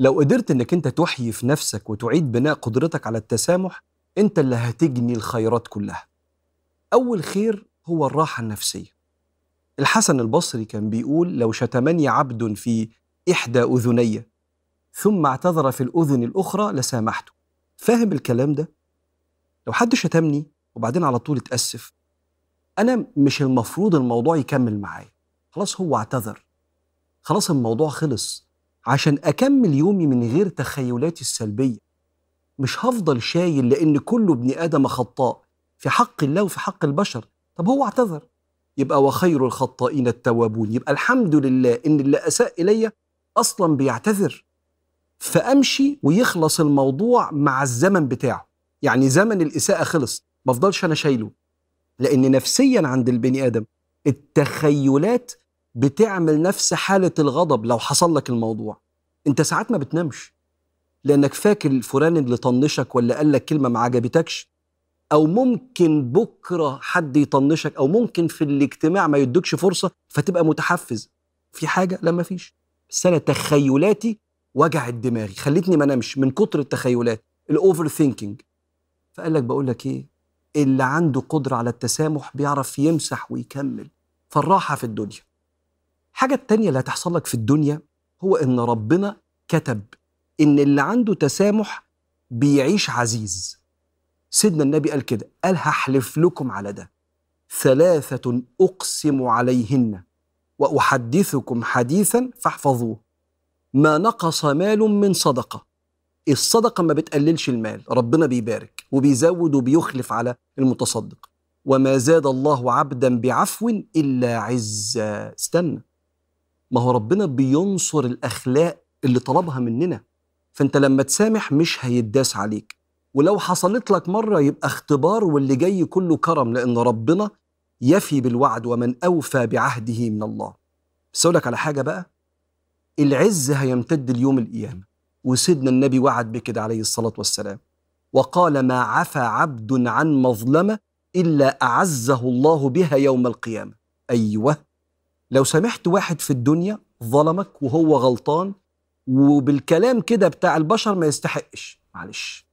لو قدرت انك انت تحيي في نفسك وتعيد بناء قدرتك على التسامح، انت اللي هتجني الخيرات كلها. اول خير هو الراحة النفسية. الحسن البصري كان بيقول: لو شتمني عبد في إحدى أذني ثم اعتذر في الأذن الأخرى لسامحته. فاهم الكلام ده؟ لو حد شتمني وبعدين على طول اتأسف، أنا مش المفروض الموضوع يكمل معايا. خلاص هو اعتذر، خلاص الموضوع خلص، عشان أكمل يومي من غير تخيلاتي السلبية. مش هفضل شايل، لأن كله ابن آدم خطاء في حق الله وفي حق البشر. طب هو اعتذر، يبقى وخير الخطائين التوابون، يبقى الحمد لله إن اللي أساء إلي أصلا بيعتذر، فأمشي ويخلص الموضوع مع الزمن بتاعه. يعني زمن الإساءة خلص، ما أفضلش أنا شايله، لأن نفسيا عند البني آدم التخيلات بتعمل نفس حالة الغضب. لو حصل لك الموضوع، أنت ساعات ما بتنامش لأنك فاكر فلان اللي طنشك ولا قال لك كلمة ما عجبتكش، أو ممكن بكرة حد يطنشك، أو ممكن في الاجتماع ما يدكش فرصة فتبقى متحفز في حاجة. لا مفيش، بس أنا تخيلاتي وجعت دماغي، خلتني ما نمش من كتر التخيلات، الأوفر ثينكينج. فقال لك بقول لك إيه، اللي عنده قدرة على التسامح بيعرف يمسح ويكمل. فالراحة في الدنيا. حاجة التانية اللي هتحصل لك في الدنيا هو إن ربنا كتب إن اللي عنده تسامح بيعيش عزيز. سيدنا النبي قال كده، قال: هحلف لكم على ده، 3 أقسم عليهن وأحدثكم حديثا فاحفظوه، ما نقص مال من صدقة. الصدقة ما بتقللش المال، ربنا بيبارك وبيزود وبيخلف على المتصدق. وما زاد الله عبدا بعفو إلا عزا. استنى، ما هو ربنا بينصر الأخلاق اللي طلبها مننا. فأنت لما تسامح مش هيداس عليك، ولو حصلت لك مرة يبقى اختبار، واللي جاي كله كرم، لأن ربنا يفي بالوعد، ومن أوفى بعهده من الله. بس أقول لك على حاجة بقى، العز هيمتد اليوم القيامة، وسيدنا النبي وعد بكده عليه الصلاة والسلام، وقال: ما عفى عبد عن مظلمة إلا أعزه الله بها يوم القيامة. أيوة، لو سمحت واحد في الدنيا ظلمك وهو غلطان، وبالكلام كده بتاع البشر ما يستحقش، معلش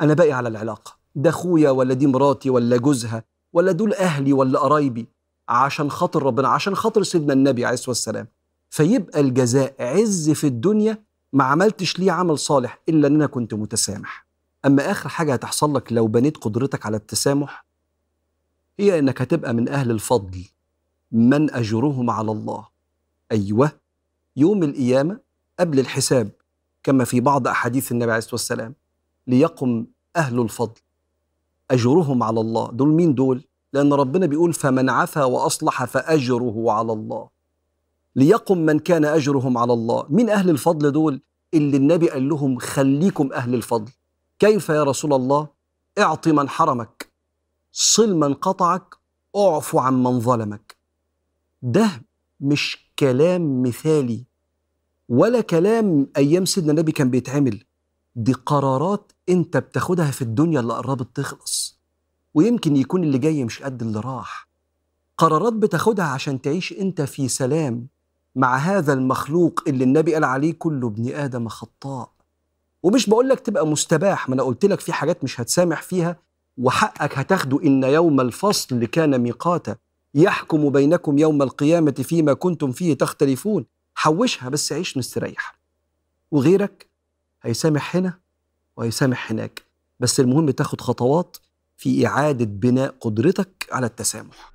أنا باقي على العلاقة، ده أخويا ولا دي مراتي ولا جوزها ولا دول أهلي ولا قرايبي، عشان خاطر ربنا، عشان خاطر سيدنا النبي عليه الصلاة والسلام. فيبقى الجزاء عز في الدنيا، ما عملتش ليه عمل صالح إلا أن أنا كنت متسامح. أما آخر حاجة هتحصل لك لو بنيت قدرتك على التسامح، هي أنك هتبقى من أهل الفضل، من أجرهم على الله. أيوة، يوم القيامة قبل الحساب، كما في بعض أحاديث النبي عليه الصلاة والسلام: ليقم أهل الفضل أجرهم على الله. دول مين دول؟ لأن ربنا بيقول: فمن عفى وأصلح فأجره على الله. ليقم من كان أجرهم على الله. مين أهل الفضل دول؟ اللي النبي قال لهم: خليكم أهل الفضل. كيف يا رسول الله؟ اعط من حرمك، صل من قطعك، اعف عن من ظلمك. ده مش كلام مثالي ولا كلام أيام سيدنا النبي كان بيتعمل، دي قرارات انت بتاخدها في الدنيا اللي قربت تخلص، ويمكن يكون اللي جاي مش قد اللي راح. قرارات بتاخدها عشان تعيش انت في سلام مع هذا المخلوق اللي النبي قال عليه كله ابن آدم خطاء. ومش بقولك تبقى مستباح، ما انا قلتلك في حاجات مش هتسامح فيها وحقك هتاخده. إن يوم الفصل كان ميقاتا، يحكم بينكم يوم القيامة فيما كنتم فيه تختلفون. حوشها بس، عيش مستريح، وغيرك هيسامح هنا وهيسامح هناك. بس المهم تاخد خطوات في إعادة بناء قدرتك على التسامح.